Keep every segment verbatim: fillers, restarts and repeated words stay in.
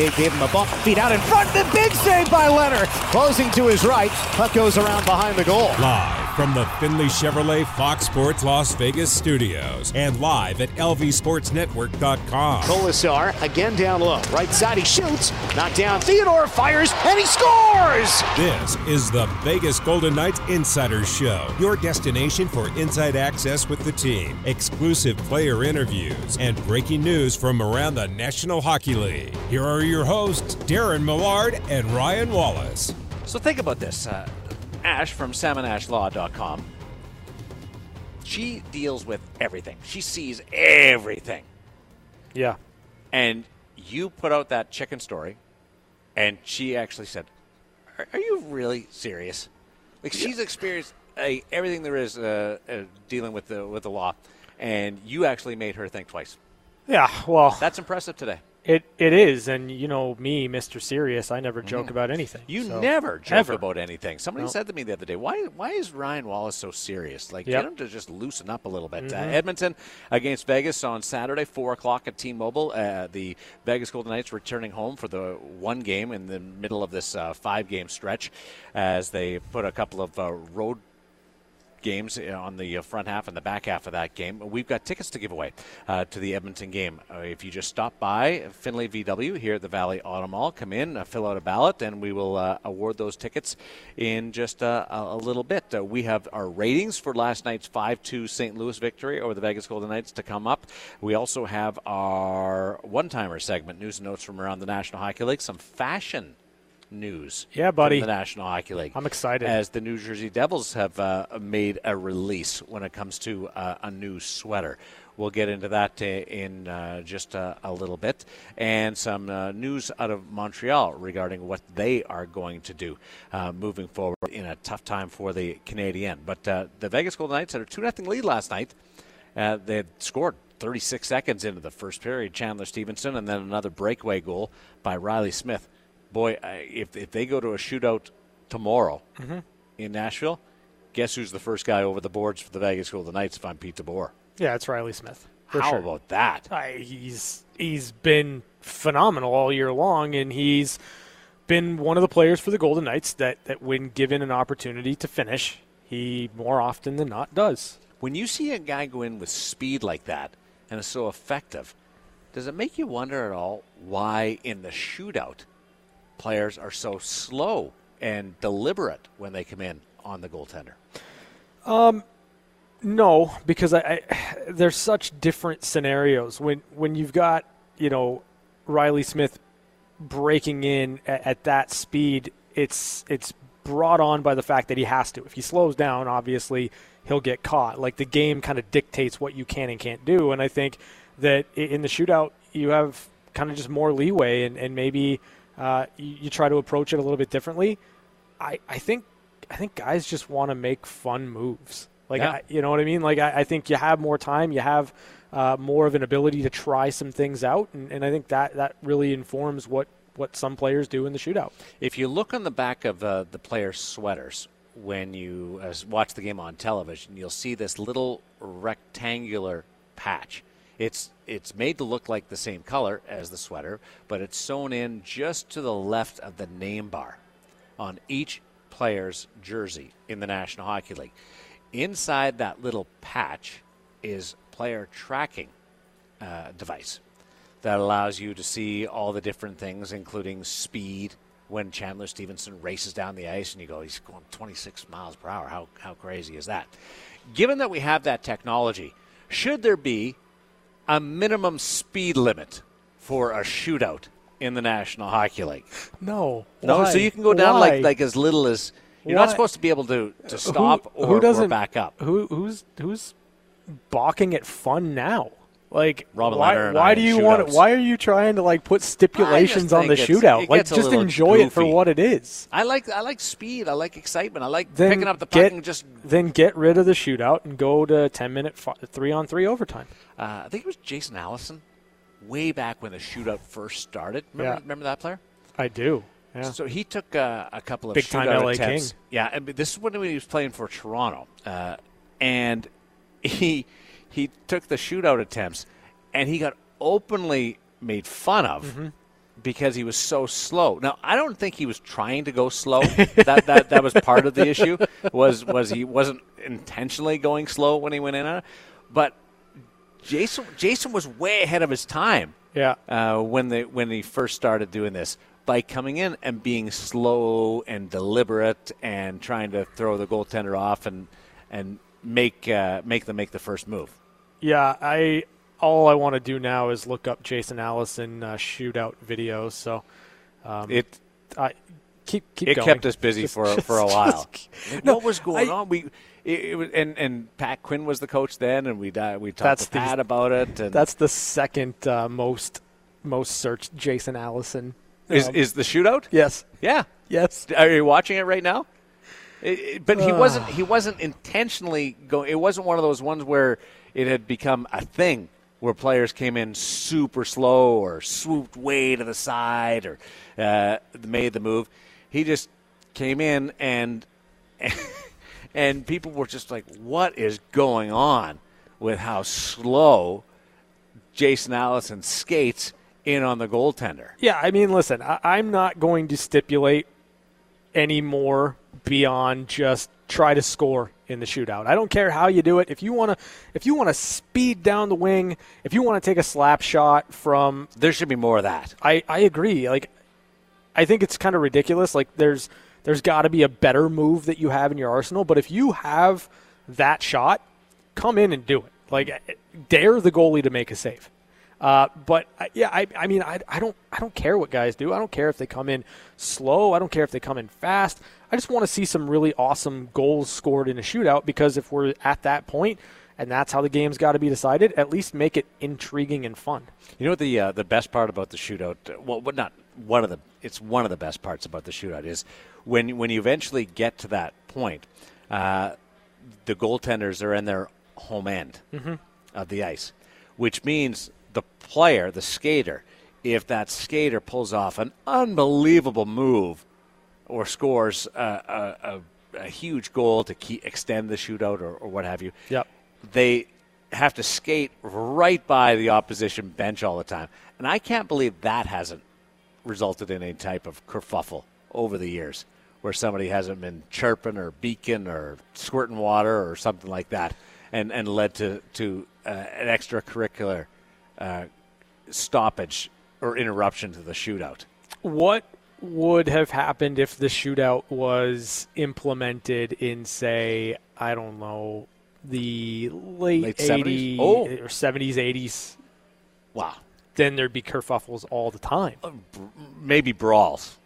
McCabe gave him a bump, feet out in front. The big save by Leonard. Closing to his right. Puck goes around behind the goal. Live from the Findlay Chevrolet Fox Sports Las Vegas studios and live at L V Sports Network dot com. Colasar again down low. Right side, he shoots. Knocked down. Theodore fires, and he scores! This is the Vegas Golden Knights Insider Show, your destination for inside access with the team, exclusive player interviews, and breaking news from around the National Hockey League. Here are your hosts, Darren Millard and Ryan Wallace. So think about this. Uh, Ash from salmon ash law dot com, she deals with everything. She sees everything. Yeah. And you put out that chicken story, and she actually said, are, are you really serious? Like, she's experienced a, everything there is uh, uh, dealing with the with the law, and you actually made her think twice. Yeah, well. That's impressive today. It It is, and you know me, Mister Serious, I never joke mm. about anything. You so. never joke Ever. about anything. Somebody nope. said to me the other day, why Why is Ryan Wallace so serious? Like, yep. get him to just loosen up a little bit. Mm-hmm. Uh, Edmonton against Vegas on Saturday, four o'clock at T-Mobile. Uh, the Vegas Golden Knights returning home for the one game in the middle of this uh, five-game stretch as they put a couple of uh, road games on the front half and the back half of that game. We've got tickets to give away uh, to the Edmonton game. Uh, if you just stop by Findlay V W here at the Valley Auto Mall, come in, uh, fill out a ballot, and we will uh, award those tickets in just uh, a little bit. Uh, we have our ratings for last night's five two Saint Louis victory over the Vegas Golden Knights to come up. We also have our one-timer segment, news and notes from around the National Hockey League, some fashion news yeah, buddy. from the National Hockey League. I'm excited. As the New Jersey Devils have uh, made a release when it comes to uh, a new sweater. We'll get into that in uh, just uh, a little bit. And some uh, news out of Montreal regarding what they are going to do uh, moving forward in a tough time for the Canadian. But uh, the Vegas Golden Knights had a two nothing lead last night. Uh, they had scored thirty-six seconds into the first period, Chandler Stephenson, and then another breakaway goal by Reilly Smith. Boy, if if they go to a shootout tomorrow mm-hmm. in Nashville, guess who's the first guy over the boards for the Vegas Golden Knights if I'm Pete DeBoer? Yeah, it's Reilly Smith. For How sure. about that? Uh, he's He's been phenomenal all year long, and he's been one of the players for the Golden Knights that, that when given an opportunity to finish, he more often than not does. When you see a guy go in with speed like that and is so effective, does it make you wonder at all why in the shootout players are so slow and deliberate when they come in on the goaltender? Um, no, because I, I, there's such different scenarios. When when you've got, you know, Reilly Smith breaking in at, at that speed, it's it's brought on by the fact that he has to. If he slows down, obviously he'll get caught. Like, the game kind of dictates what you can and can't do. And I think that in the shootout, you have kind of just more leeway and, and maybe – Uh, you, you try to approach it a little bit differently. I, I think I think guys just want to make fun moves. Like, yeah. I, you know what I mean? Like, I, I think you have more time. You have uh, more of an ability to try some things out. And, and I think that, that really informs what, what some players do in the shootout. If you look on the back of uh, the players' sweaters when you uh, watch the game on television, you'll see this little rectangular patch. It's it's made to look like the same color as the sweater, but it's sewn in just to the left of the name bar on each player's jersey in the National Hockey League. Inside that little patch is player tracking uh, device that allows you to see all the different things, including speed. When Chandler Stephenson races down the ice and you go, he's going twenty-six miles per hour. How how crazy is that? Given that we have that technology, should there be a minimum speed limit for a shootout in the National Hockey League? No. No, why? So you can go down like, like as little as you're why? not supposed to be able to, to stop who, or, who or back up. Who who's who's balking at fun now? Like, Robin why, why do you shootouts. want it? Why are you trying to like put stipulations on the shootout? Like, just enjoy goofy. it for what it is. I like I like speed. I like excitement. I like then picking up the puck and just then get rid of the shootout and go to ten minute three on three overtime. Uh, I think it was Jason Allison, way back when the shootout first started. Remember, yeah. remember that player? I do. Yeah. So he took uh, a couple of big time L A King. Yeah, I mean, this is when he was playing for Toronto, uh, and he. He took the shootout attempts, and he got openly made fun of mm-hmm. because he was so slow. Now, I don't think he was trying to go slow. that, that that was part of the issue, was was he wasn't intentionally going slow when he went in on it. But Jason Jason was way ahead of his time. Yeah. Uh, when they when he first started doing this, by coming in and being slow and deliberate and trying to throw the goaltender off and and make uh, make them make the first move. Yeah, I. All I want to do now is look up Jason Allison uh, shootout videos. So um, it I, keep keep it going. Kept us busy just, for just, for a while. Just, no, what was going I, on? We it, it was, and and Pat Quinn was the coach then, and we uh, we talked to the, Pat about it. And that's the second uh, most most searched Jason Allison. Is um, is the shootout? Yes. Yeah. Yes. Are you watching it right now? It, it, but uh. he wasn't. He wasn't intentionally going. It wasn't one of those ones where it had become a thing, where players came in super slow or swooped way to the side or uh, made the move. He just came in, and and people were just like, what is going on with how slow Jason Allison skates in on the goaltender? Yeah, I mean, listen, I- I'm not going to stipulate any more beyond just try to score in the shootout. I don't care how you do it. If you want to, if you want to speed down the wing, if you want to take a slap shot from, there should be more of that. I, I agree. Like, I think it's kind of ridiculous. Like, there's there's got to be a better move that you have in your arsenal. But if you have that shot, come in and do it. Like, dare the goalie to make a save. Uh, but yeah, I, I mean, I, I don't, I don't care what guys do. I don't care if they come in slow. I don't care if they come in fast. I just want to see some really awesome goals scored in a shootout, because if we're at that point and that's how the game's got to be decided, at least make it intriguing and fun. You know what the uh, the best part about the shootout? Well, not one of the. It's one of the best parts about the shootout is when when you eventually get to that point, uh, the goaltenders are in their home end mm-hmm. of the ice, which means the player, the skater, if that skater pulls off an unbelievable move or scores a, a, a, a huge goal to keep, extend the shootout or, or what have you, yep. they have to skate right by the opposition bench all the time. And I can't believe that hasn't resulted in any type of kerfuffle over the years where somebody hasn't been chirping or beaking or squirting water or something like that and, and led to, to uh, an extracurricular Uh, stoppage or interruption to the shootout. What would have happened if the shootout was implemented in, say, I don't know, the late, late eighties oh. or seventies, eighties? Wow. Then there'd be kerfuffles all the time. Uh, br- maybe brawls.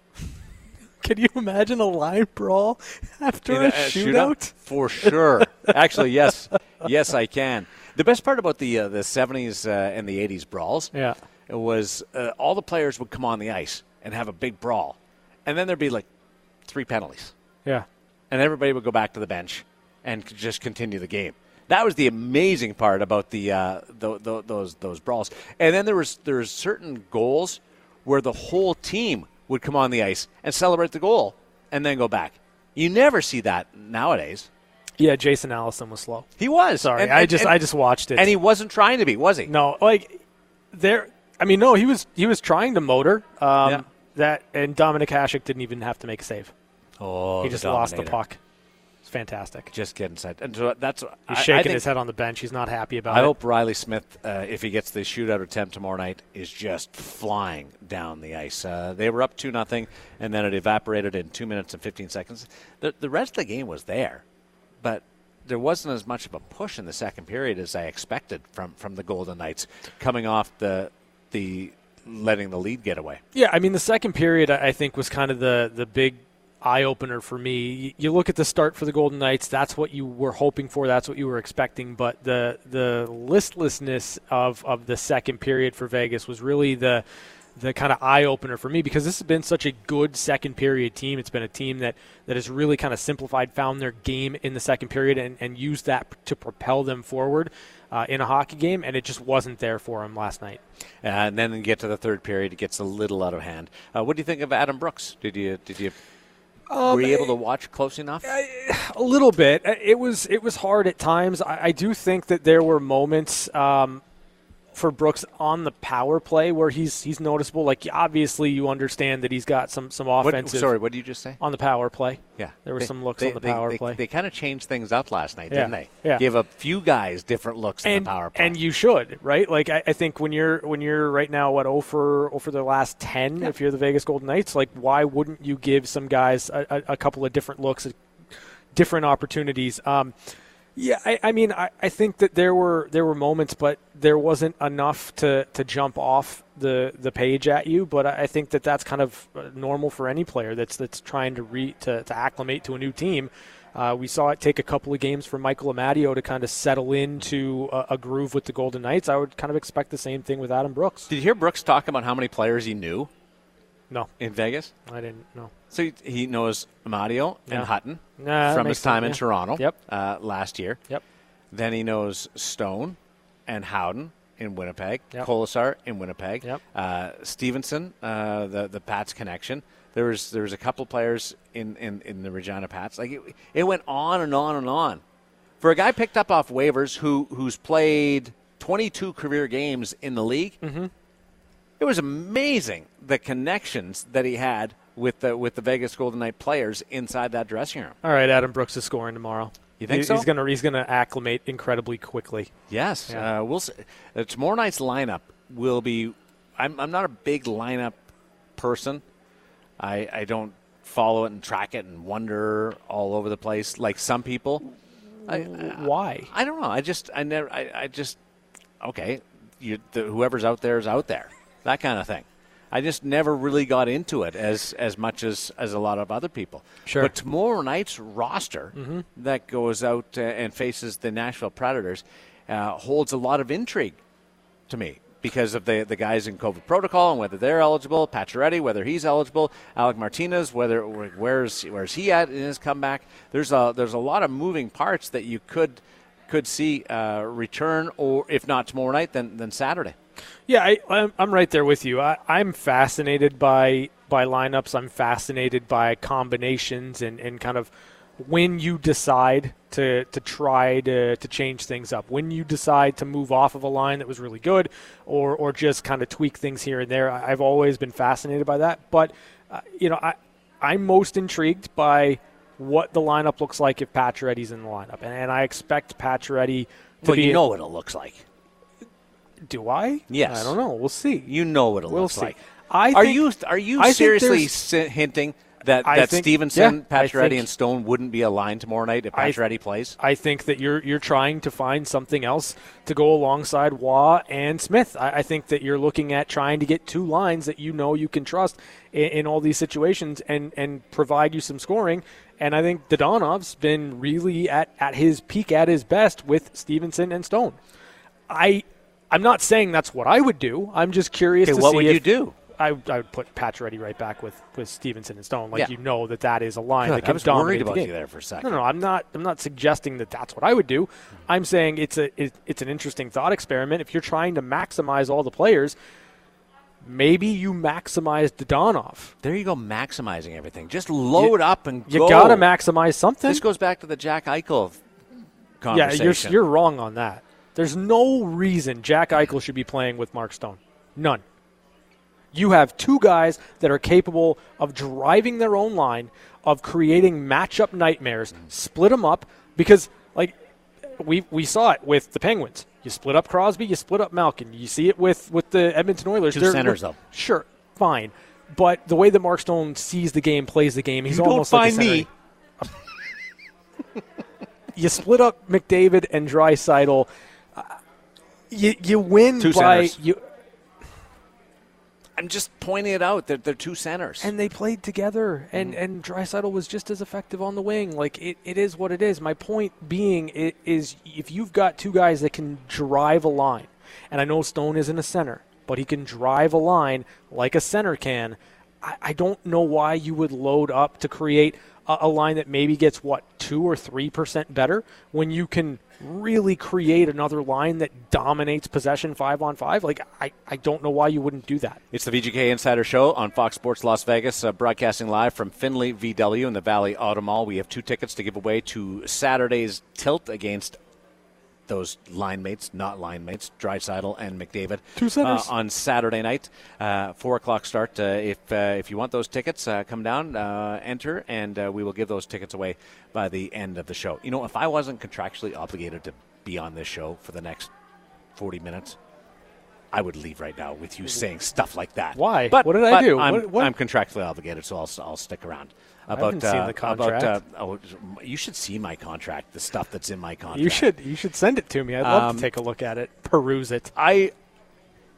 Can you imagine a line brawl after a, a shootout? shootout? For sure. Actually, yes. Yes, I can. The best part about the uh, the seventies uh, and the eighties brawls yeah. was uh, all the players would come on the ice and have a big brawl, and then there'd be like three penalties. Yeah, and everybody would go back to the bench and just continue the game. That was the amazing part about the, uh, the, the those those brawls. And then there was there was certain goals where the whole team would come on the ice and celebrate the goal and then go back. You never see that nowadays. Yeah, Jason Allison was slow. He was. Sorry, and, and, I just and, I just watched it. And he wasn't trying to be, was he? No, like there. I mean, no, he was he was trying to motor um, yeah. that, and Dominik Hasek didn't even have to make a save. Oh, he just the lost the puck. It's fantastic. Just get inside, and so that's he's I, shaking I think, his head on the bench. He's not happy about I it. I hope Reilly Smith, uh, if he gets the shootout attempt tomorrow night, is just flying down the ice. Uh, they were up two nothing, and then it evaporated in two minutes and fifteen seconds. The, the rest of the game was there, but there wasn't as much of a push in the second period as I expected from, from the Golden Knights coming off the the letting the lead get away. Yeah, I mean, the second period, I think, was kind of the, the big eye-opener for me. You look at the start for the Golden Knights, that's what you were hoping for, that's what you were expecting, but the the listlessness of, of the second period for Vegas was really the the kind of eye-opener for me, because this has been such a good second-period team. It's been a team that, that has really kind of simplified, found their game in the second period, and, and used that to propel them forward uh, in a hockey game, and it just wasn't there for them last night. Uh, and then you get to the third period, it gets a little out of hand. Uh, what do you think of Adam Brooks? Did you did you um, were you able to watch close enough? I, a little bit. It was it was hard at times. I, I do think that there were moments um, for Brooks on the power play where he's he's noticeable. Like, obviously you understand that he's got some, some offensive. What, sorry, what did you just say? On the power play. Yeah. There were they, some looks they, on the they, power they, play. They kind of changed things up last night, yeah. didn't they? Yeah. Gave a few guys different looks and, on the power play. And you should, right? Like, I, I think when you're when you're right now, what, oh for, oh for the last ten, yeah. if you're the Vegas Golden Knights, like, why wouldn't you give some guys a, a, a couple of different looks, different opportunities? Um Yeah, I, I mean, I, I think that there were there were moments, but there wasn't enough to, to jump off the, the page at you. But I think that that's kind of normal for any player that's that's trying to re to, to acclimate to a new team. Uh, we saw it take a couple of games for Michael Amadio to kind of settle into a, a groove with the Golden Knights. I would kind of expect the same thing with Adam Brooks. Did you hear Brooks talk about how many players he knew? No. In Vegas? I didn't know. So he knows Amadio yeah. and Hutton nah, from his time sense, in yeah. Toronto yep. uh, last year. Yep. Then he knows Stone and Howden in Winnipeg, yep. Kolasar in Winnipeg, yep. uh, Stevenson, uh, the the Pats connection. There was there was a couple players in, in, in the Regina Pats. Like it, it went on and on and on. For a guy picked up off waivers who who's played twenty-two career games in the league. Mm-hmm. It was amazing the connections that he had with the with the Vegas Golden Knight players inside that dressing room. All right, Adam Brooks is scoring tomorrow. You think he, so? He's going to he's going to acclimate incredibly quickly. Yes, yeah. uh, we'll see. Uh, tomorrow night's lineup will be. I'm I'm not a big lineup person. I I don't follow it and track it and wonder all over the place like some people. I, Why? I, I don't know. I just I never I, I just okay. You the, whoever's out there is out there. That kind of thing. I just never really got into it as, as much as, as a lot of other people. Sure. But tomorrow night's roster mm-hmm. that goes out uh, and faces the Nashville Predators uh, holds a lot of intrigue to me because of the, the guys in COVID protocol and whether they're eligible, Pacioretty, whether he's eligible, Alec Martinez, whether where's where's he at in his comeback. There's a there's a lot of moving parts that you could could see uh, return, or if not tomorrow night, then then Saturday. Yeah, I, I'm, I'm right there with you. I, I'm fascinated by by lineups. I'm fascinated by combinations and, and kind of when you decide to to try to, to change things up, when you decide to move off of a line that was really good or, or just kind of tweak things here and there. I've always been fascinated by that. But, uh, you know, I, I'm most intrigued by what the lineup looks like if Pacioretty's in the lineup. And, and I expect Pacioretty to well, be – Well, you know what it looks like. Do I? Yes. I don't know. We'll see. You know what it we'll looks see. Like. I are think, you are you I seriously hinting that, that think, Stevenson, yeah, Pacioretty, and Stone wouldn't be aligned tomorrow night if Pacioretty plays? I think that you're you're trying to find something else to go alongside Waugh and Smith. I, I think that you're looking at trying to get two lines that you know you can trust in, in all these situations and, and provide you some scoring. And I think Dodonov's been really at, at his peak, at his best with Stevenson and Stone. I. I'm not saying that's what I would do. I'm just curious okay, to what see what would if you do? I, I would put Pacioretty right back with, with Stevenson and Stone. Like yeah. you know that that is a line God, that can dominate the game. I was worried about you there for a second. No, no, I'm not. I'm not suggesting that that's what I would do. Mm-hmm. I'm saying it's a it, it's an interesting thought experiment. If you're trying to maximize all the players, maybe you maximize Dodonov. There you go, maximizing everything. Just load you, up and you go. You got to maximize something. This goes back to the Jack Eichel conversation. Yeah, you're you're wrong on that. There's no reason Jack Eichel should be playing with Mark Stone. None. You have two guys that are capable of driving their own line, of creating matchup nightmares. Mm. Split them up because, like, we we saw it with the Penguins. You split up Crosby, you split up Malkin. You see it with, with the Edmonton Oilers. Two They're, centers, though. Sure, fine. But the way that Mark Stone sees the game, plays the game, he's you almost don't like find me. You split up McDavid and Draisaitl. You you win two by – you. I'm just pointing it out. They're, they're two centers. And they played together, and, mm. and Draisaitl was just as effective on the wing. Like, it, it is what it is. My point being it is if you've got two guys that can drive a line, and I know Stone isn't a center, but he can drive a line like a center can, I, I don't know why you would load up to create a, a line that maybe gets, what, two or three percent better when you can – really create another line that dominates possession five on five. Like, I, I don't know why you wouldn't do that. It's the V G K Insider Show on Fox Sports Las Vegas, uh, broadcasting live from Findlay V W in the Valley Auto Mall. We have two tickets to give away to Saturday's tilt against those line mates, not line mates, Draisaitl and McDavid, two centers. Uh, on Saturday night, uh, four o'clock start. Uh, if uh, if you want those tickets, uh, come down, uh, enter, and uh, we will give those tickets away by the end of the show. You know, if I wasn't contractually obligated to be on this show for the next forty minutes, I would leave right now with you saying stuff like that. Why? But, what did I do? I'm, what, what? I'm contractually obligated, so I'll I'll stick around. About, I haven't uh, seen the contract. About, uh, oh, you should see my contract, the stuff that's in my contract. You should you should send it to me. I'd love um, to take a look at it, peruse it. I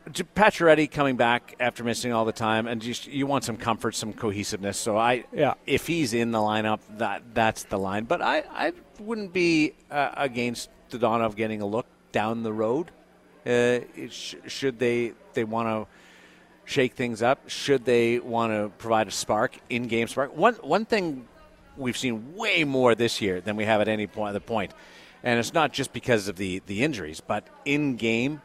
Pacioretty coming back after missing all the time, and you, you want some comfort, some cohesiveness. So I, yeah. if he's in the lineup, that that's the line. But I, I wouldn't be uh, against Dodonov getting a look down the road. Uh, sh- should they, they want to shake things up? Should they want to provide a spark, in-game spark? One one thing we've seen way more this year than we have at any point, other point, and it's not just because of the, the injuries, but in-game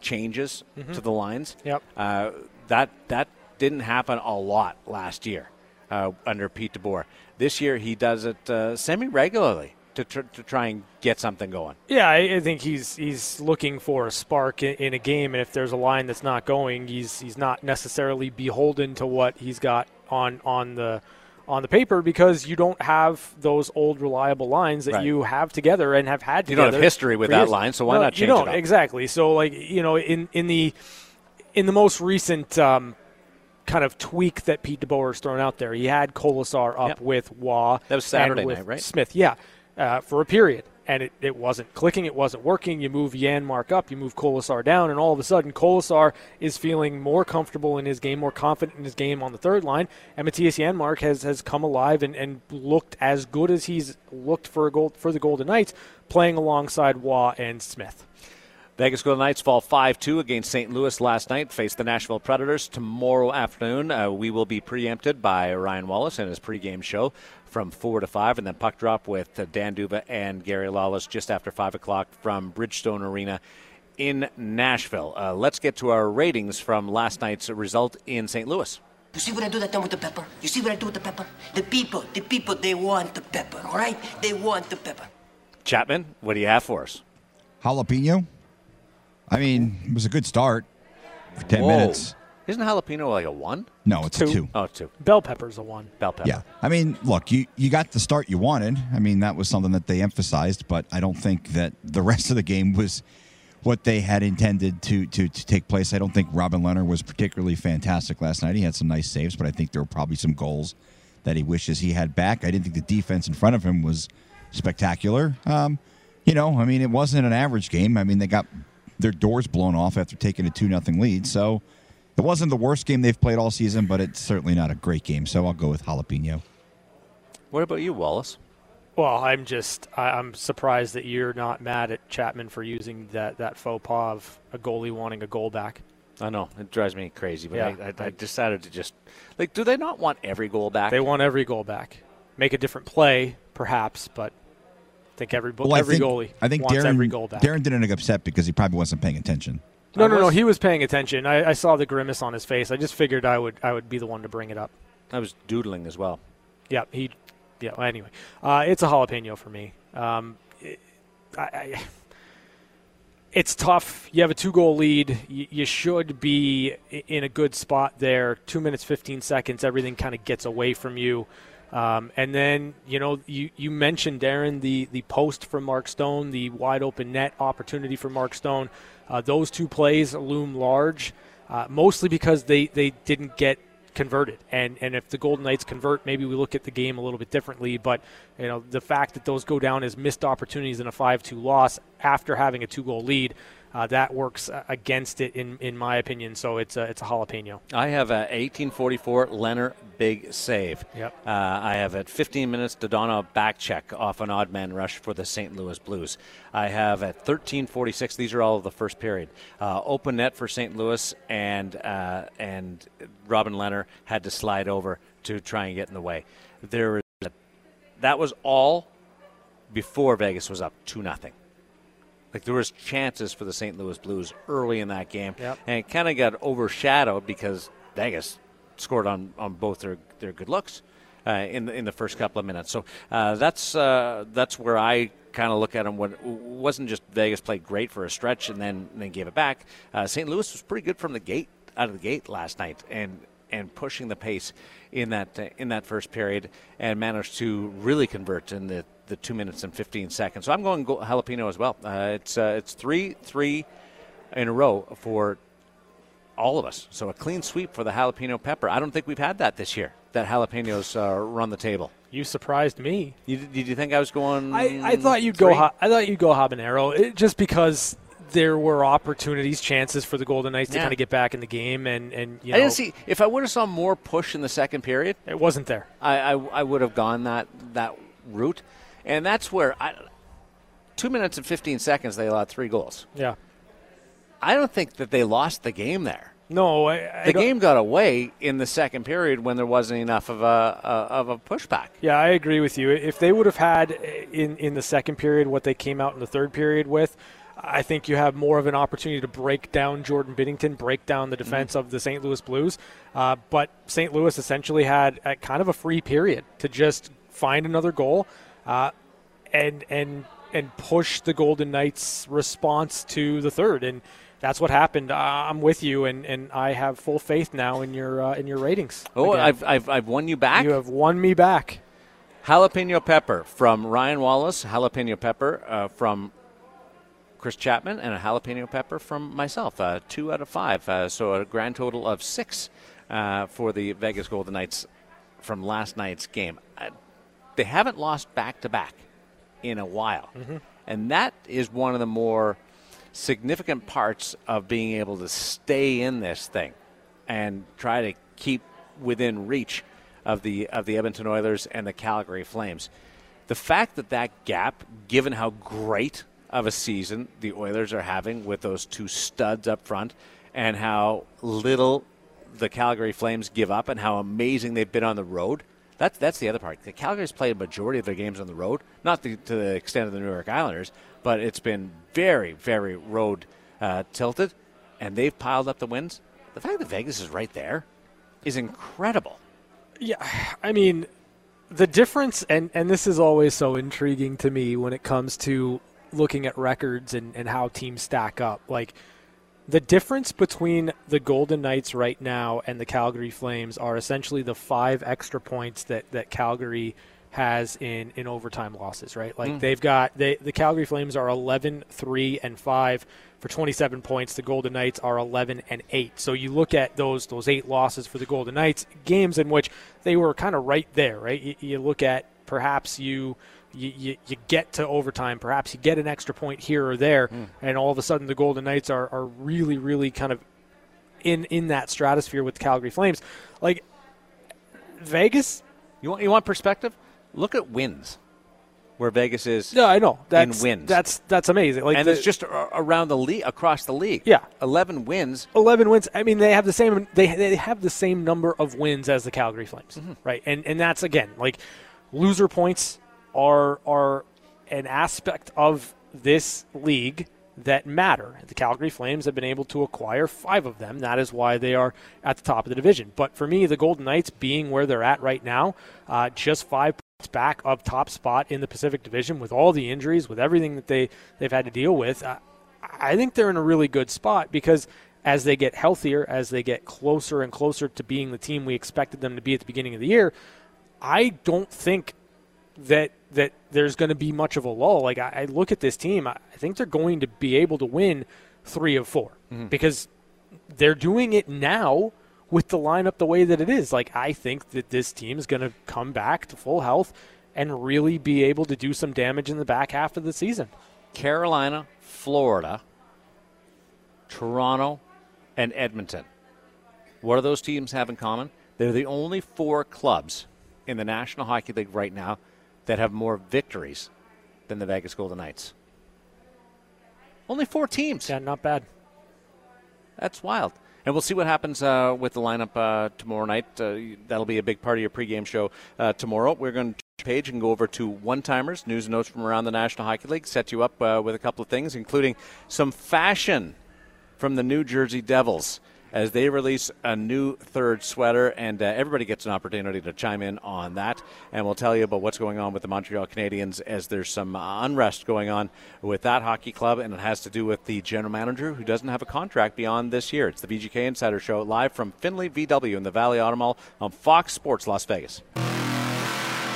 changes mm-hmm. to the lines. Yep. Uh, that that didn't happen a lot last year uh, under Pete DeBoer. This year he does it uh, semi-regularly. To, tr- to try and get something going. Yeah, I, I think he's he's looking for a spark in, in a game, and if there's a line that's not going, he's he's not necessarily beholden to what he's got on on the on the paper, because you don't have those old reliable lines that right. you have together and have had together. You don't have history with that line, so why no, not change you don't, it up? Exactly. So, like, you know, in in the in the most recent um kind of tweak that Pete DeBoer's thrown out there, he had Kolasar up yep. with Waugh. That was Saturday and with night, right? Smith, yeah. Uh, for a period, and it, it wasn't clicking, it wasn't working. You move Janmark up, you move Kolasar down, and all of a sudden Kolasar is feeling more comfortable in his game, more confident in his game on the third line, and Matthias Janmark has, has come alive and, and looked as good as he's looked for a gold, for the Golden Knights, playing alongside Waugh and Smith. Vegas Golden Knights fall five two against Saint Louis last night, face the Nashville Predators tomorrow afternoon. Uh, we will be preempted by Ryan Wallace and his pregame show from four to five, and then puck drop with uh, Dan Duva and Gary Lawless just after five o'clock from Bridgestone Arena in Nashville. Uh, let's get to our ratings from last night's result in Saint Louis. You see what I do that time with the pepper? You see what I do with the pepper? The people, the people, they want the pepper, all right? They want the pepper. Chapman, what do you have for us? Jalapeno. I mean, it was a good start for ten Whoa. minutes. Isn't jalapeno like a one? No, it's two. a two. Oh, two. Bell pepper's a one. Bell pepper. Yeah. I mean, look, you, you got the start you wanted. I mean, that was something that they emphasized, but I don't think that the rest of the game was what they had intended to, to, to take place. I don't think Robin Lehner was particularly fantastic last night. He had some nice saves, but I think there were probably some goals that he wishes he had back. I didn't think the defense in front of him was spectacular. Um, you know, I mean, it wasn't an average game. I mean, they got their doors blown off after taking a two nothing lead. So it wasn't the worst game they've played all season, but it's certainly not a great game. So I'll go with jalapeno. What about you, Wallace? Well, I'm just I'm surprised that you're not mad at Chapman for using that, that faux pas of a goalie wanting a goal back. I know. It drives me crazy, but yeah. I, I, I decided to just – like, do they not want every goal back? They want every goal back. Make a different play, perhaps, but – I think every, well, every I think, goalie I think wants Darren, every goal back. Darren didn't get upset because he probably wasn't paying attention. No, I no, was, no. He was paying attention. I, I saw the grimace on his face. I just figured I would I would be the one to bring it up. I was doodling as well. Yeah, he. Yeah. Well, anyway, uh, it's a jalapeno for me. Um, it, I, I, it's tough. You have a two-goal lead. You, you should be in a good spot there. Two minutes, fifteen seconds. Everything kind of gets away from you. Um, and then, you know, you, you mentioned, Darren, the, the post from Mark Stone, the wide open net opportunity for Mark Stone. Uh, those two plays loom large, uh, mostly because they, they didn't get converted. And and if the Golden Knights convert, maybe we look at the game a little bit differently. But, you know, the fact that those go down as missed opportunities in a five two loss after having a two-goal lead, Uh, that works against it, in in my opinion. So it's a, it's a jalapeno. I have a eighteen forty-four Leonard big save. Yep. Uh, I have at fifteen minutes Dodonov back check off an odd man rush for the Saint Louis Blues. I have at thirteen forty-six. These are all of the first period. Uh, open net for Saint Louis, and uh, and Robin Lehner had to slide over to try and get in the way. There is a, that was all before Vegas was up two nothing. Like, there was chances for the Saint Louis Blues early in that game, yep. and it kind of got overshadowed because Vegas scored on, on both their, their good looks uh, in the, in the first couple of minutes. So uh, that's uh, that's where I kind of look at them, when it wasn't just Vegas played great for a stretch and then and then gave it back. Uh, Saint Louis was pretty good from the gate, out of the gate last night, and and pushing the pace in that uh, in that first period, and managed to really convert in the, the two minutes and fifteen seconds. So I'm going go- jalapeno as well. Uh, it's uh, it's three three in a row for all of us. So a clean sweep for the jalapeno pepper. I don't think we've had that this year, that jalapenos uh, run the table. You surprised me. You, did you think I was going? I, I thought you'd three? go. I thought you'd go habanero, it, just because there were opportunities, chances for the Golden Knights yeah. to kind of get back in the game. And, and you know, I didn't see if I would have saw more push in the second period. It wasn't there. I I, I would have gone that that route, and that's where I, two minutes and fifteen seconds they allowed three goals. Yeah, I don't think that they lost the game there. No, I, I the game got away in the second period when there wasn't enough of a, a of a pushback. Yeah, I agree with you. If they would have had in, in the second period what they came out in the third period with, I think you have more of an opportunity to break down Jordan Binnington, break down the defense mm-hmm. of the Saint Louis Blues. Uh, but Saint Louis essentially had a, kind of a free period to just find another goal uh, and and and push the Golden Knights' response to the third. And that's what happened. Uh, I'm with you, and, and I have full faith now in your uh, in your ratings. Oh, again. I've I've I've won you back. You have won me back. Jalapeno pepper from Ryan Wallace, jalapeno pepper uh, from Chris Chapman, and a jalapeno pepper from myself. Uh, two out of five, uh, so a grand total of six uh, for the Vegas Golden Knights from last night's game. Uh, they haven't lost back to back in a while, mm-hmm. and that is one of the more significant parts of being able to stay in this thing and try to keep within reach of the of the Edmonton Oilers and the Calgary Flames. The fact that that gap, given how great of a season the Oilers are having with those two studs up front and how little the Calgary Flames give up and how amazing they've been on the road, that's, that's the other part. The Calgary's played a majority of their games on the road, not the, to the extent of the New York Islanders, but it's been very, very road uh, tilted, and they've piled up the wins. The fact that Vegas is right there is incredible. Yeah, I mean, the difference, and, and this is always so intriguing to me when it comes to looking at records and, and how teams stack up. Like, the difference between the Golden Knights right now and the Calgary Flames are essentially the five extra points that, that Calgary has in, in overtime losses, right? Like mm. they've got, they, the Calgary Flames are eleven, three, and five for twenty-seven points. The Golden Knights are eleven and eight. So you look at those those eight losses for the Golden Knights, games in which they were kind of right there, right? You, you look at perhaps you, you, you, you get to overtime, perhaps you get an extra point here or there, mm. and all of a sudden the Golden Knights are, are really, really kind of in, in that stratosphere with the Calgary Flames. Like, Vegas, you want you want perspective? Look at wins, where Vegas is. No, I know that's in wins. That's that's amazing. Like, and the, it's just around the league, across the league. Yeah, eleven wins. Eleven wins. I mean, they have the same. They they have the same number of wins as the Calgary Flames, mm-hmm. right? And and that's again like loser points are are an aspect of this league that matter. The Calgary Flames have been able to acquire five of them. That is why they are at the top of the division. But for me, the Golden Knights being where they're at right now, uh, just five points back of top spot in the Pacific Division with all the injuries, with everything that they, they've had to deal with, uh, I think they're in a really good spot because as they get healthier, as they get closer and closer to being the team we expected them to be at the beginning of the year, I don't think that that there's going to be much of a lull. Like, I, I look at this team, I, I think they're going to be able to win three of four mm-hmm. because they're doing it now with the lineup the way that it is. Like, I think that this team is going to come back to full health and really be able to do some damage in the back half of the season. Carolina, Florida, Toronto, and Edmonton. What do those teams have in common? They're the only four clubs in the National Hockey League right now that have more victories than the Vegas Golden Knights. Only four teams. Yeah, not bad. That's wild. And we'll see what happens uh, with the lineup uh, tomorrow night. Uh, that'll be a big part of your pregame show uh, tomorrow. We're going to change page and go over to one-timers, news and notes from around the National Hockey League, set you up uh, with a couple of things, including some fashion from the New Jersey Devils as they release a new third sweater, and uh, everybody gets an opportunity to chime in on that. And we'll tell you about what's going on with the Montreal Canadiens, as there's some uh, unrest going on with that hockey club, and it has to do with the general manager who doesn't have a contract beyond this year. It's the V G K Insider Show, live from Findlay V W in the Valley Auto Mall on Fox Sports Las Vegas.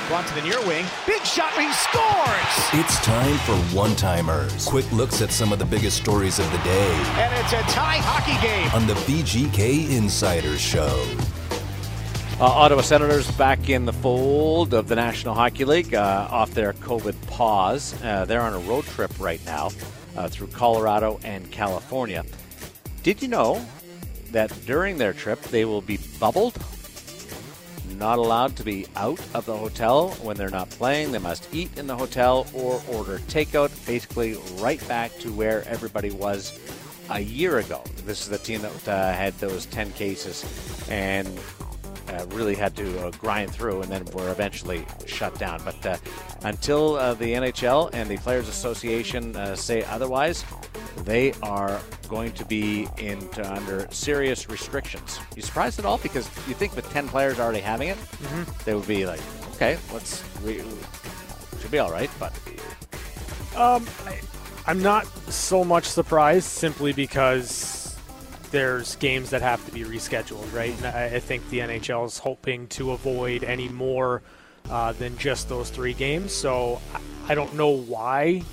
Bronson in your wing. Big shot, he scores! It's time for one-timers. Quick looks at some of the biggest stories of the day. And it's a tie hockey game on the V G K Insider Show. Uh, Ottawa Senators back in the fold of the National Hockey League uh, off their COVID pause. Uh, they're on a road trip right now uh, through Colorado and California. Did you know that during their trip they will be bubbled? Not allowed to be out of the hotel when they're not playing. They must eat in the hotel or order takeout, basically right back to where everybody was a year ago. This is the team that uh, had those ten cases and uh, really had to uh, grind through, and then were eventually shut down. But uh, until uh, the N H L and the Players Association uh, say otherwise, they are going to be into under serious restrictions. You surprised at all? Because you think with ten players already having it, mm-hmm. they would be like, okay, let's we should be all right. But um, I, I'm not so much surprised, simply because there's games that have to be rescheduled, right? And I, I think the N H L is hoping to avoid any more uh, than just those three games. So I, I don't know why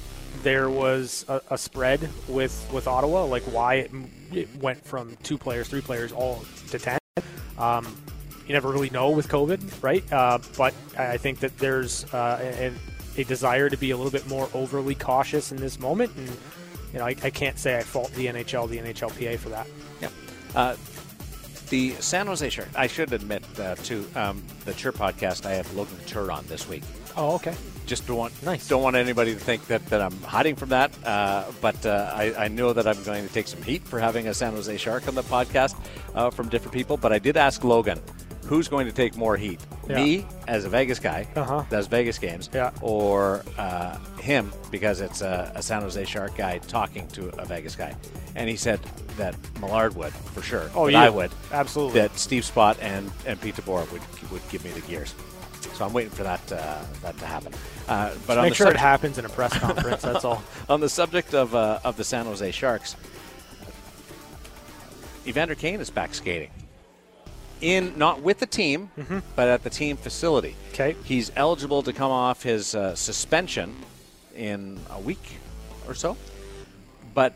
there was a, a spread with, with Ottawa, like why it, it went from two players, three players, all to ten. Um, you never really know with COVID, right? Uh, but I think that there's uh, a, a desire to be a little bit more overly cautious in this moment. And, you know, I, I can't say I fault the N H L, the N H L P A for that. Yeah. Uh, the San Jose Sharks, I should admit uh, to um, the Chirp podcast, I have Logan Couture on this week. Oh, okay. Just don't want, nice. Don't want anybody to think that, that I'm hiding from that. Uh, but uh, I, I know that I'm going to take some heat for having a San Jose Shark on the podcast uh, from different people. But I did ask Logan, who's going to take more heat? Yeah. Me, as a Vegas guy, uh-huh. does Vegas games, yeah. or uh, him, because it's a, a San Jose Shark guy talking to a Vegas guy. And he said that Millard would, for sure. Oh, yeah. I would. Absolutely. That Steve Spott and, and Pete DeBoer would, would give me the gears. So I'm waiting for that uh, that to happen. Uh, but Just on make the sure sub- it happens in a press conference, that's all. On the subject of uh, of the San Jose Sharks, Evander Kane is back skating. In not with the team, mm-hmm. but at the team facility. Okay. He's eligible to come off his uh, suspension in a week or so. But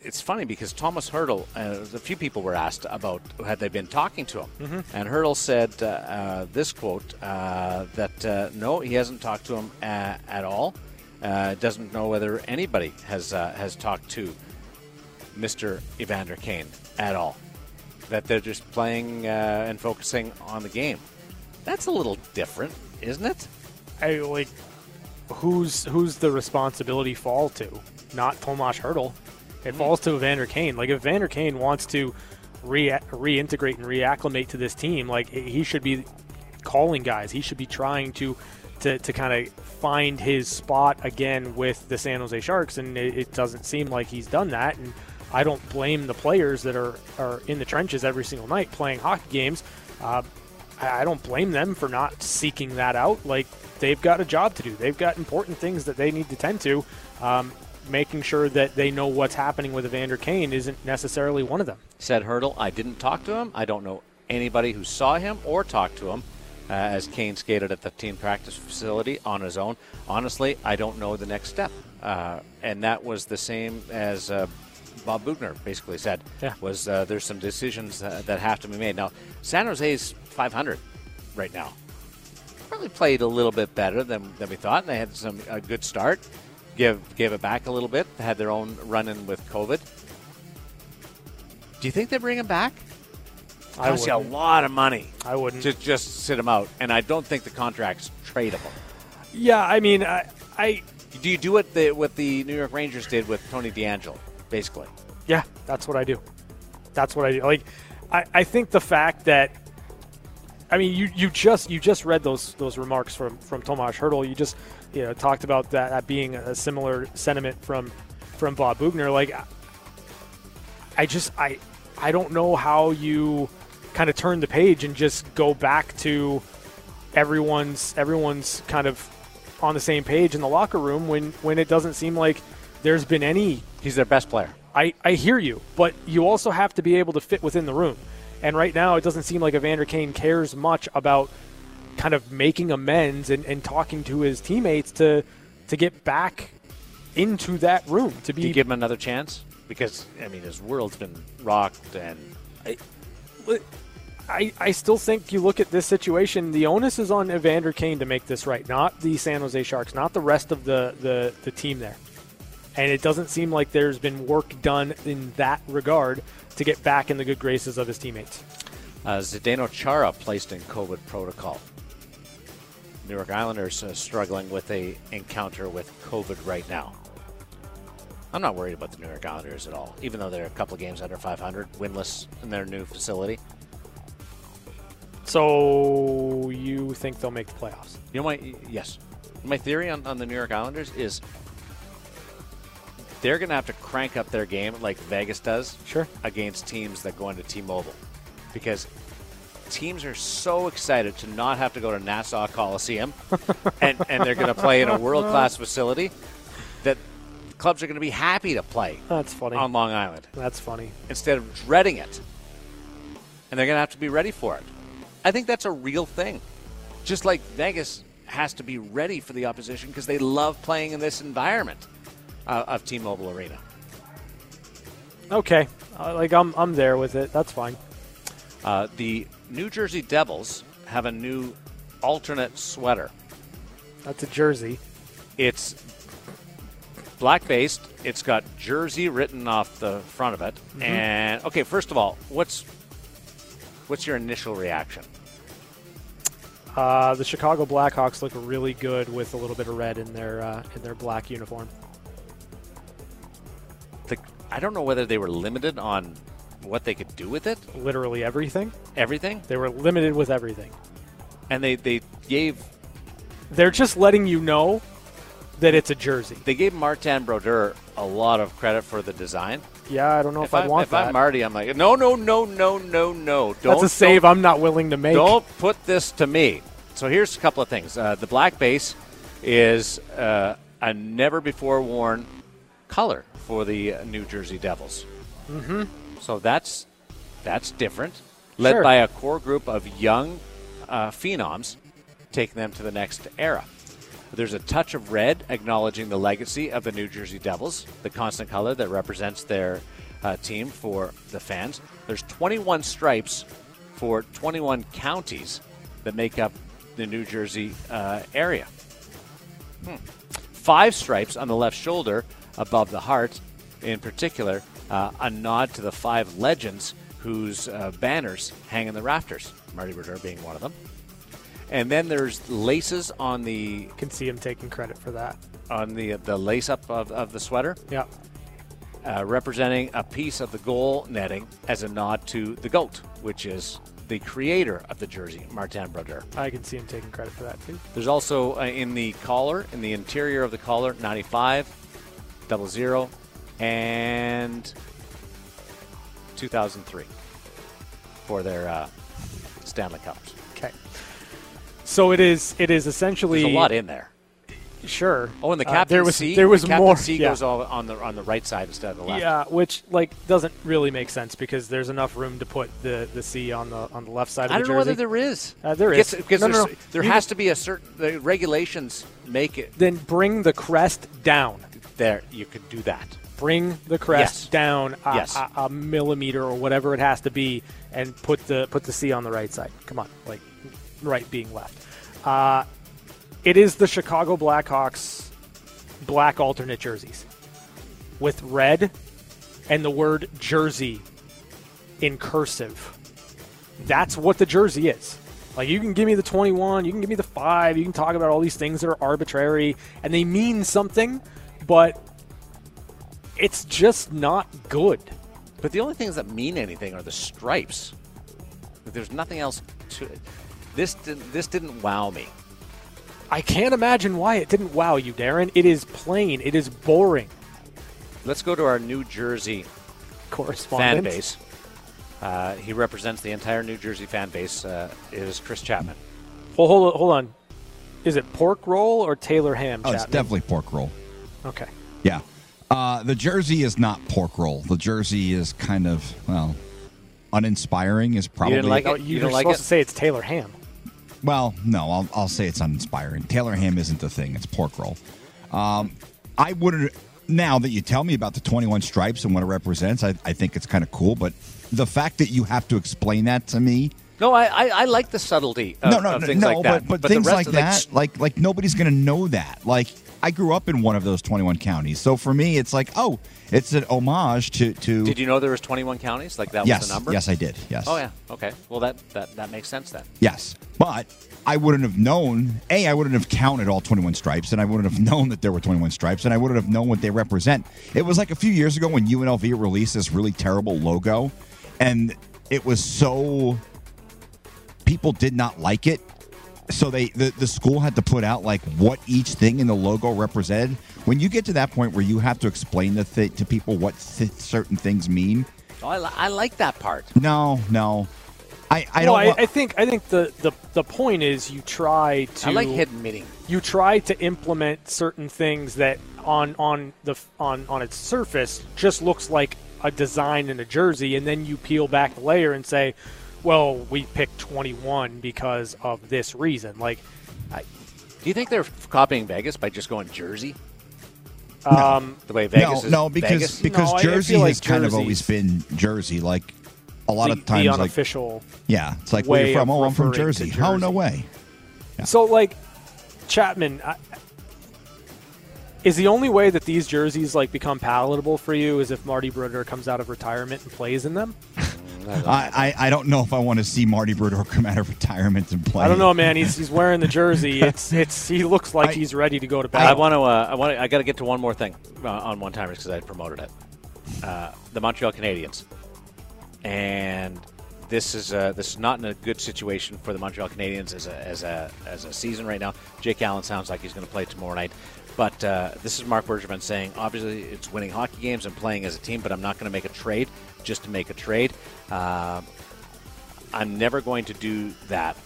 it's funny because Tomáš Hertl, uh, a few people were asked about had they been talking to him. Mm-hmm. And Hertl said uh, uh, this quote, uh, that uh, no, he hasn't talked to him uh, at all. Uh, doesn't know whether anybody has uh, has talked to Mister Evander Kane at all. That they're just playing uh, and focusing on the game. That's a little different, isn't it? I, like, who's, who's the responsibility fall to? Not Tomáš Hertl. It falls to Evander Kane. Like, if Evander Kane wants to re- reintegrate and reacclimate to this team, like, he should be calling guys. He should be trying to to, to kind of find his spot again with the San Jose Sharks, and it, it doesn't seem like he's done that. And I don't blame the players that are, are in the trenches every single night playing hockey games. Uh, I don't blame them for not seeking that out. Like, they've got a job to do. They've got important things that they need to tend to. Um Making sure that they know what's happening with Evander Kane isn't necessarily one of them. Said Hertl, I didn't talk to him. I don't know anybody who saw him or talked to him uh, as Kane skated at the team practice facility on his own. Honestly, I don't know the next step. Uh, and that was the same as uh, Bob Boughner basically said, yeah. was uh, there's some decisions uh, that have to be made. Now, San Jose's five hundred right now. Really played a little bit better than, than we thought, and they had some a good start. Give, gave it back a little bit, had their own run-in with COVID. Do you think they bring him back? I would see a lot of money. I wouldn't. To just sit him out, and I don't think the contract's tradable. Yeah, I mean, I... I do you do what the, what the New York Rangers did with Tony DeAngelo, basically? Yeah, that's what I do. That's what I do. Like, I, I think the fact that... I mean, you, you just you just read those those remarks from, from Tomáš Hertl. You just you know talked about that, that being a similar sentiment from from Bob Boughner. Like, I just I I don't know how you kind of turn the page and just go back to everyone's everyone's kind of on the same page in the locker room when, when it doesn't seem like there's been any. He's their best player. I, I hear you, but you also have to be able to fit within the room. And right now, it doesn't seem like Evander Kane cares much about kind of making amends and, and talking to his teammates to to get back into that room. To be. Do you give him another chance? Because, I mean, his world's been rocked. And I, I, I still think you look at this situation, the onus is on Evander Kane to make this right, not the San Jose Sharks, not the rest of the, the, the team there. And it doesn't seem like there's been work done in that regard to get back in the good graces of his teammates. Uh, Zdeno Chara placed in COVID protocol. New York Islanders uh, struggling with a encounter with COVID right now. I'm not worried about the New York Islanders at all, even though they're a couple of games under five hundred, winless in their new facility. So you think they'll make the playoffs? You know, my yes. My theory on, on the New York Islanders is they're going to have to crank up their game like Vegas does, sure, against teams that go into T-Mobile, because teams are so excited to not have to go to Nassau Coliseum and, and they're going to play in a world-class facility that clubs are going to be happy to play. That's funny. On Long Island. That's funny. Instead of dreading it. And they're going to have to be ready for it. I think that's a real thing. Just like Vegas has to be ready for the opposition because they love playing in this environment. Uh, of T-Mobile Arena. Okay, uh, like I'm, I'm there with it. That's fine. Uh, the New Jersey Devils have a new alternate sweater. That's a jersey. It's black-based. It's got jersey written off the front of it. Mm-hmm. And okay, first of all, what's what's your initial reaction? Uh, the Chicago Blackhawks look really good with a little bit of red in their uh, in their black uniform. I don't know whether they were limited on what they could do with it. Literally everything. Everything? They were limited with everything. And they, they gave... They're just letting you know that it's a jersey. They gave Martin Brodeur a lot of credit for the design. Yeah, I don't know if, if I'd I, want if that. If I'm Marty, I'm like, no, no, no, no, no, no. Don't, That's a save I'm not willing to make. Don't put this to me. So here's a couple of things. Uh, the black base is uh, a never-before-worn color for the New Jersey Devils. Mm-hmm. So that's that's different. Led sure. by a core group of young uh, phenoms, taking them to the next era. There's a touch of red acknowledging the legacy of the New Jersey Devils, the constant color that represents their uh, team for the fans. There's twenty-one stripes for twenty-one counties that make up the New Jersey uh, area. Hmm. Five stripes on the left shoulder above the heart, in particular, uh, a nod to the five legends whose uh, banners hang in the rafters, Marty Brodeur being one of them. And then there's laces on the... You can see him taking credit for that. On the the lace-up of, of the sweater. Yeah. Uh, representing a piece of the goal netting as a nod to the GOAT, which is the creator of the jersey, Martin Brodeur. I can see him taking credit for that, too. There's also, uh, in the collar, in the interior of the collar, ninety-five... Double zero, and two thousand three for their uh, Stanley Cups. Okay, so it is. It is essentially There's a lot in there. Sure. Oh, and the captain uh, there was, C. There was the more. C yeah. goes all on the on the right side instead of the left. Yeah, which like doesn't really make sense because there's enough room to put the, the C on the on the left side of the jersey. I don't know whether there is. Uh, there is. Because no, no, no. there you has to be a certain the regulations make it. Then bring the crest down. There, you could do that. Bring the crest yes. down a, yes. a, a millimeter or whatever it has to be, and put the put the C on the right side. Come on, like right being left. Uh, It is the Chicago Blackhawks black alternate jerseys with red and the word jersey in cursive. That's what the jersey is. Like, you can give me the twenty-one, you can give me the five, you can talk about all these things that are arbitrary and they mean something, but it's just not good. But the only things that mean anything are the stripes. There's nothing else to it. This, this didn't wow me. I can't imagine why it didn't wow you, Darren. It is plain. It is boring. Let's go to our New Jersey correspondent fan base. Uh, he represents the entire New Jersey fan base, uh, is Chris Chapman. Well, hold on, hold on. Is it pork roll or Taylor ham? Oh, Chapman? It's definitely pork roll. Okay. Yeah. Uh, the jersey is not pork roll. The jersey is kind of, well, uninspiring is probably. You didn't like it? Oh, you, you didn't like supposed it? To say it's Taylor ham. Well, no, I'll, I'll say it's uninspiring. Taylor ham isn't the thing. It's pork roll. Um, I wouldn't. Now that you tell me about the twenty-one stripes and what it represents, I, I think it's kind of cool. But the fact that you have to explain that to me. No, I I, I like the subtlety of, no, no, of things no, like that. No, but, but, but things the rest like that, the... like like nobody's going to know that. Like, I grew up in one of those twenty-one counties. So for me, it's like, oh, it's an homage to... to... Did you know there was twenty-one counties? Like, that was yes, the number? Yes, I did. Yes. Oh, yeah. Okay. Well, that, that, that makes sense then. Yes. But I wouldn't have known... A, I wouldn't have counted all twenty-one stripes, and I wouldn't have known that there were twenty-one stripes, and I wouldn't have known what they represent. It was like a few years ago when U N L V released this really terrible logo, and it was so... People did not like it. So they the, the school had to put out like what each thing in the logo represented. When you get to that point where you have to explain the th- to people what th- certain things mean, oh, I, li- I like that part. No, no, I, I no, don't. I, wa- I think I think the, the, the point is you try to. I like hidden meaning. You try to implement certain things that on on the on, on its surface just looks like a design in a jersey, and then you peel back the layer and say, well, we picked twenty-one because of this reason. Like, I, do you think they're copying Vegas by just going Jersey? No. Um, the way Vegas no, is no, because Vegas? because no, Jersey like has Jersey's kind of always been Jersey. Like a lot the, of times, the unofficial. Like, yeah, it's like where you're from. Oh, I'm from Jersey. Jersey. Oh, no way. Yeah. So, like Chapman, I, is the only way that these jerseys like become palatable for you is if Marty Brodeur comes out of retirement and plays in them? I, I, I don't know if I want to see Marty Brodeur come out of retirement and play. I don't know, man. He's he's wearing the jersey. It's it's he looks like I, he's ready to go to battle. I want to uh, I want to, I got to get to one more thing uh, on one timers because I promoted it. Uh, the Montreal Canadiens, and this is uh, this is not in a good situation for the Montreal Canadiens as a as a as a season right now. Jake Allen sounds like he's going to play tomorrow night. But uh, this is Mark Bergevin saying, obviously, it's winning hockey games and playing as a team, but I'm not going to make a trade just to make a trade. Uh, I'm never going to do that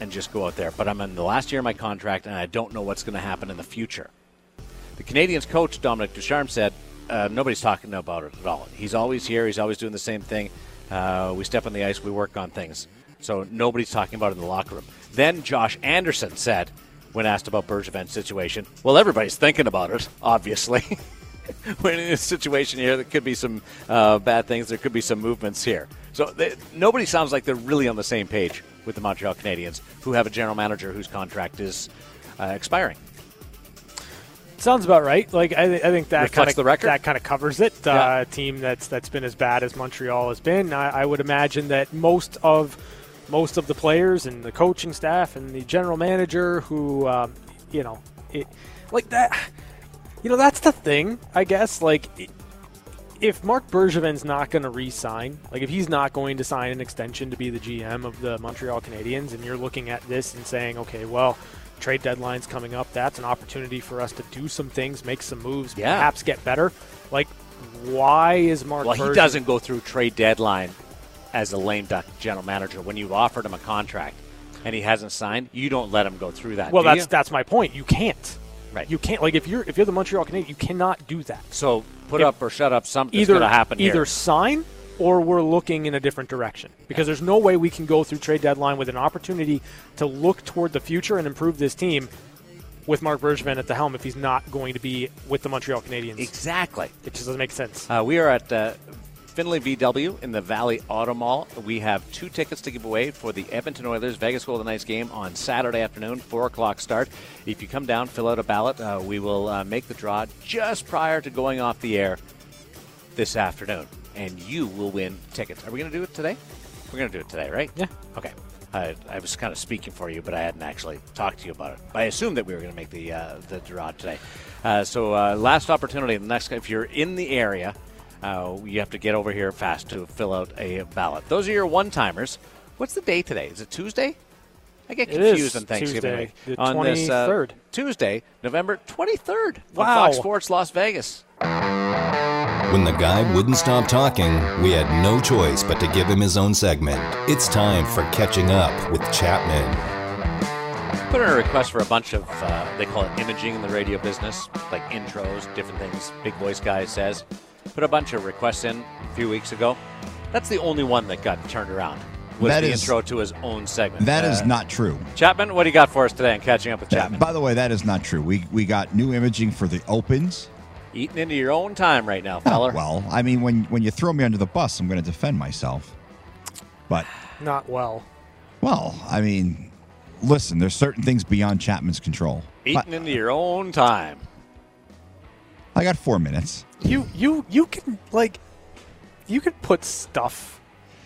and just go out there. But I'm in the last year of my contract, and I don't know what's going to happen in the future. The Canadiens coach, Dominic Ducharme, said, uh, nobody's talking about it at all. He's always here. He's always doing the same thing. Uh, we step on the ice. We work on things. So nobody's talking about it in the locker room. Then Josh Anderson said, when asked about Bergevin's situation, well, everybody's thinking about it, obviously. When in this situation here, there could be some uh, bad things. There could be some movements here. So they, nobody sounds like they're really on the same page with the Montreal Canadiens, who have a general manager whose contract is uh, expiring. Sounds about right. Like I, I think that kind of that kind of covers it. Yeah. Uh, a team that's that's been as bad as Montreal has been. I, I would imagine that most of. Most of the players and the coaching staff and the general manager who, um, you know, it, like that, you know, that's the thing, I guess. Like, it, if Mark Bergevin's not going to re-sign, like if he's not going to sign an extension to be the G M of the Montreal Canadiens, and you're looking at this and saying, okay, well, trade deadline's coming up. That's an opportunity for us to do some things, make some moves, yeah. perhaps get better. Like, why is Mark Well, Bergevin- he doesn't go through trade deadline as a lame duck general manager. When you've offered him a contract and he hasn't signed, you don't let him go through that. Well, do that's you? that's my point. You can't. Right. You can't. Like, if you're if you're the Montreal Canadiens, you cannot do that. So put if up or shut up. Something's going to happen either here. Either sign or we're looking in a different direction, because there's no way we can go through trade deadline with an opportunity to look toward the future and improve this team with Mark Bergevin at the helm if he's not going to be with the Montreal Canadiens. Exactly. It just doesn't make sense. Uh, we are at... Uh, Findlay V W in the Valley Auto Mall. We have two tickets to give away for the Edmonton Oilers Vegas Golden Knights game on Saturday afternoon, four o'clock start. If you come down, fill out a ballot. Uh, we will uh, make the draw just prior to going off the air this afternoon, and you will win tickets. Are we going to do it today? We're going to do it today, right? Yeah. Okay. I, I was kind of speaking for you, but I hadn't actually talked to you about it. But I assumed that we were going to make the uh, the draw today. Uh, so uh, last opportunity. The next, if you're in the area, Uh, you have to get over here fast to fill out a ballot. Those are your one-timers. What's the day today? Is it Tuesday? I get confused on Thanksgiving. Tuesday, the on twenty-third. This, uh, Tuesday, November twenty-third. Wow. Fox Sports Las Vegas. When the guy wouldn't stop talking, we had no choice but to give him his own segment. It's time for Catching Up with Chapman. Put in a request for a bunch of, uh, they call it imaging in the radio business, like intros, different things, big voice guy says. Put a bunch of requests in a few weeks ago. That's the only one that got turned around, was that the is, intro to his own segment. That uh, is not true. Chapman, what do you got for us today in Catching Up with Chapman? By the way, that is not true. We, we got new imaging for the opens. Eating into your own time right now, feller. Oh, well, I mean, when when you throw me under the bus, I'm going to defend myself. But not well. Well, I mean, listen, there's certain things beyond Chapman's control. Eating but, into your own time. I got four minutes. You you you can like, you can put stuff.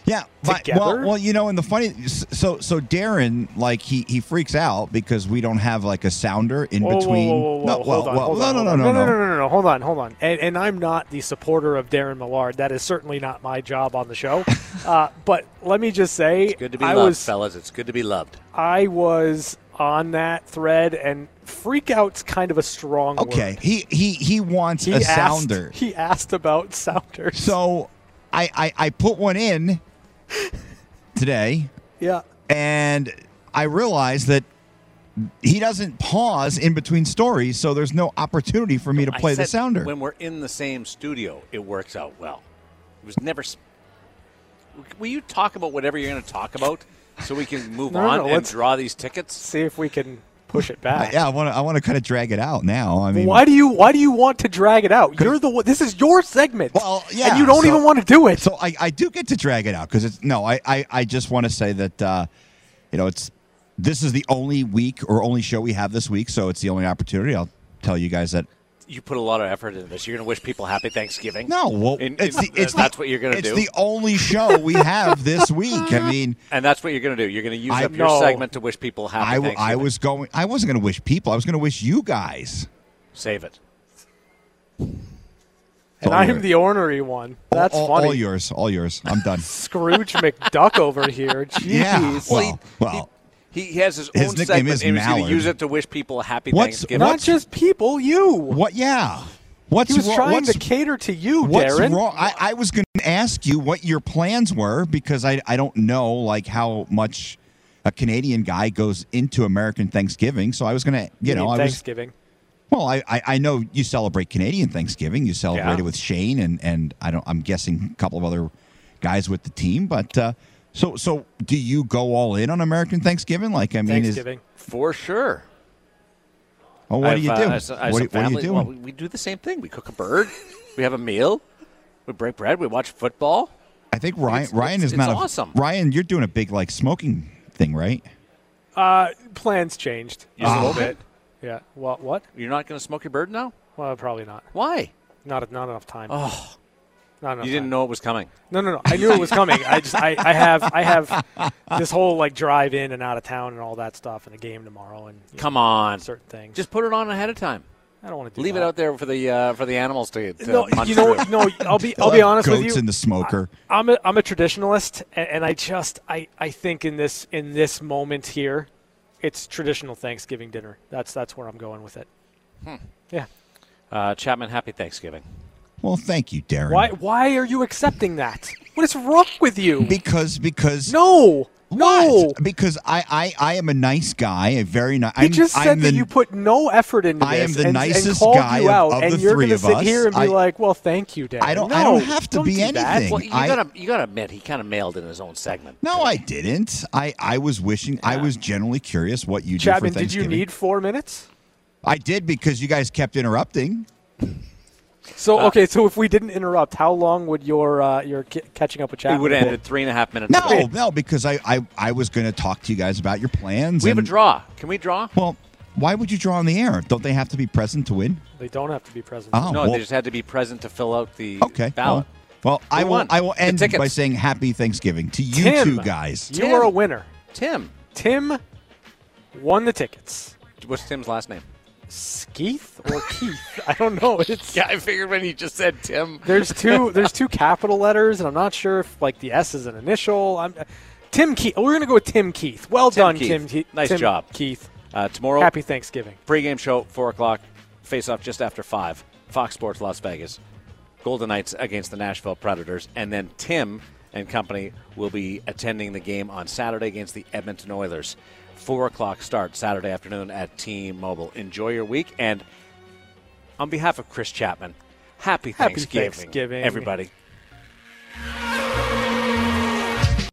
Yeah, together. Well, well, you know, and the funny, so so Darren, like, he he freaks out because we don't have like a sounder in whoa, between. Whoa, whoa, whoa, no, hold well, on, well, hold no, on, no, no, no, no, no, no, no, no, no, hold on, hold on. And, and I'm not the supporter of Darren Millard. That is certainly not my job on the show. uh, but let me just say, it's good to be I loved, was, fellas. It's good to be loved. I was on that thread, and freak out's kind of a strong okay. word. Okay, he he he wants he a asked, sounder. He asked about sounders, so I I, I put one in. Today, yeah, and I realized that he doesn't pause in between stories, so there's no opportunity for me to play the sounder. When we're in the same studio, it works out well. It was never. Sp- Will you talk about whatever you're going to talk about, so we can move no, on no, and draw these tickets? See if we can push it back. Yeah, I want to. I want to kind of drag it out now. I mean, why do you? Why do you want to drag it out? You're the. This is your segment. Well, yeah, and you don't so, even want to do it. So I, I do get to drag it out because it's no. I, I, I just want to say that uh, you know it's this is the only week or only show we have this week, so it's the only opportunity. I'll tell you guys that. You put a lot of effort into this. You're going to wish people happy Thanksgiving. No, well, in, it's, in, the, it's that's the, what you're going to do. It's the only show we have this week. I mean, and that's what you're going to do. You're going to use I, up your no, segment to wish people happy I, Thanksgiving. I was going. I wasn't going to wish people. I was going to wish you guys. Save it. And I am the ornery one. That's all, all, funny. All yours. All yours. I'm done. Scrooge McDuck over here. Jeez. Yeah. Well. well. He has his, his own segment, is and he's going to use it to wish people a happy what's, Thanksgiving. Not what's, just people, you. What? Yeah. What's he was wrong, trying to cater to you, what's Darren. Wrong? I, I was going to ask you what your plans were because I, I don't know like how much a Canadian guy goes into American Thanksgiving. So I was going to, you, you know, I Thanksgiving. Was, well, I, I I know you celebrate Canadian Thanksgiving. You celebrate yeah. it with Shane and and I don't. I'm guessing a couple of other guys with the team, but. Uh, So, so do you go all in on American Thanksgiving? Like, I mean, Thanksgiving is, for sure. Oh, what I've, do you do? Uh, I, I, what, what do you do? Well, we do the same thing. We cook a bird. We have a meal. We break bread. We watch football. I think Ryan. It's, Ryan it's, is it's not awesome. A, Ryan, you're doing a big like smoking thing, right? Uh, plans changed a uh, little bit. Yeah. What? What? You're not going to smoke your bird now? Well, probably not. Why? Not not enough time. Oh. You time. Didn't know it was coming. No, no, no. I knew it was coming. I just, I, I have, I have this whole like drive in and out of town and all that stuff, and a game tomorrow. And come know, on, certain things. Just put it on ahead of time. I don't want to do leave that. It out there for the uh, for the animals to. to no, punch you know, through. no. I'll be, I'll be honest with you. Goats in the smoker. I, I'm, a, I'm a traditionalist, and, and I just, I, I, think in this, in this moment here, it's traditional Thanksgiving dinner. That's, that's where I'm going with it. Hmm. Yeah. Uh, Chapman, happy Thanksgiving. Well, thank you, Darren. Why Why are you accepting that? What is wrong with you? Because, because... No! No! What? Because I, I, I am a nice guy, a very nice... You I'm, just said I'm that the, you put no effort into this. I am the and, nicest and guy you out, of, of the three of us. And you're going to sit here and be I, like, well, thank you, Darren. I don't, no, I don't have to don't be anything. Well, you got to you gotta admit, he kind of mailed in his own segment. No, I didn't. I, I was wishing... Yeah. I was generally curious what you did for Thanksgiving. Did you need four minutes? I did because you guys kept interrupting. So, okay, so if we didn't interrupt, how long would your uh, your c- catching up with Chapman? It would have ended three and a half minutes ago. No, no, because I, I, I was going to talk to you guys about your plans. We and, have a draw. Can we draw? Well, why would you draw on the air? Don't they have to be present to win? They don't have to be present. Oh, no, well, they just had to be present to fill out the okay, ballot. Well, well I, will, I will end by saying happy Thanksgiving to you Tim, two guys. You Tim. Are a winner. Tim. Tim won the tickets. What's Tim's last name? Skeeth or Keith? I don't know. It's yeah. I figured when you just said Tim, there's two. There's two capital letters, and I'm not sure if like the S is an initial. I'm uh, Tim Keith. Oh, we're gonna go with Tim Keith. Well Tim done, Keith. Tim. Keith. Nice Tim job, Keith. Uh, tomorrow, happy Thanksgiving. Pre-game show, four o'clock. Face off just after five. Fox Sports Las Vegas. Golden Knights against the Nashville Predators. And then Tim and company will be attending the game on Saturday against the Edmonton Oilers. four o'clock start Saturday afternoon at T-Mobile. Enjoy your week. And on behalf of Chris Chapman, happy Thanksgiving, happy Thanksgiving. everybody.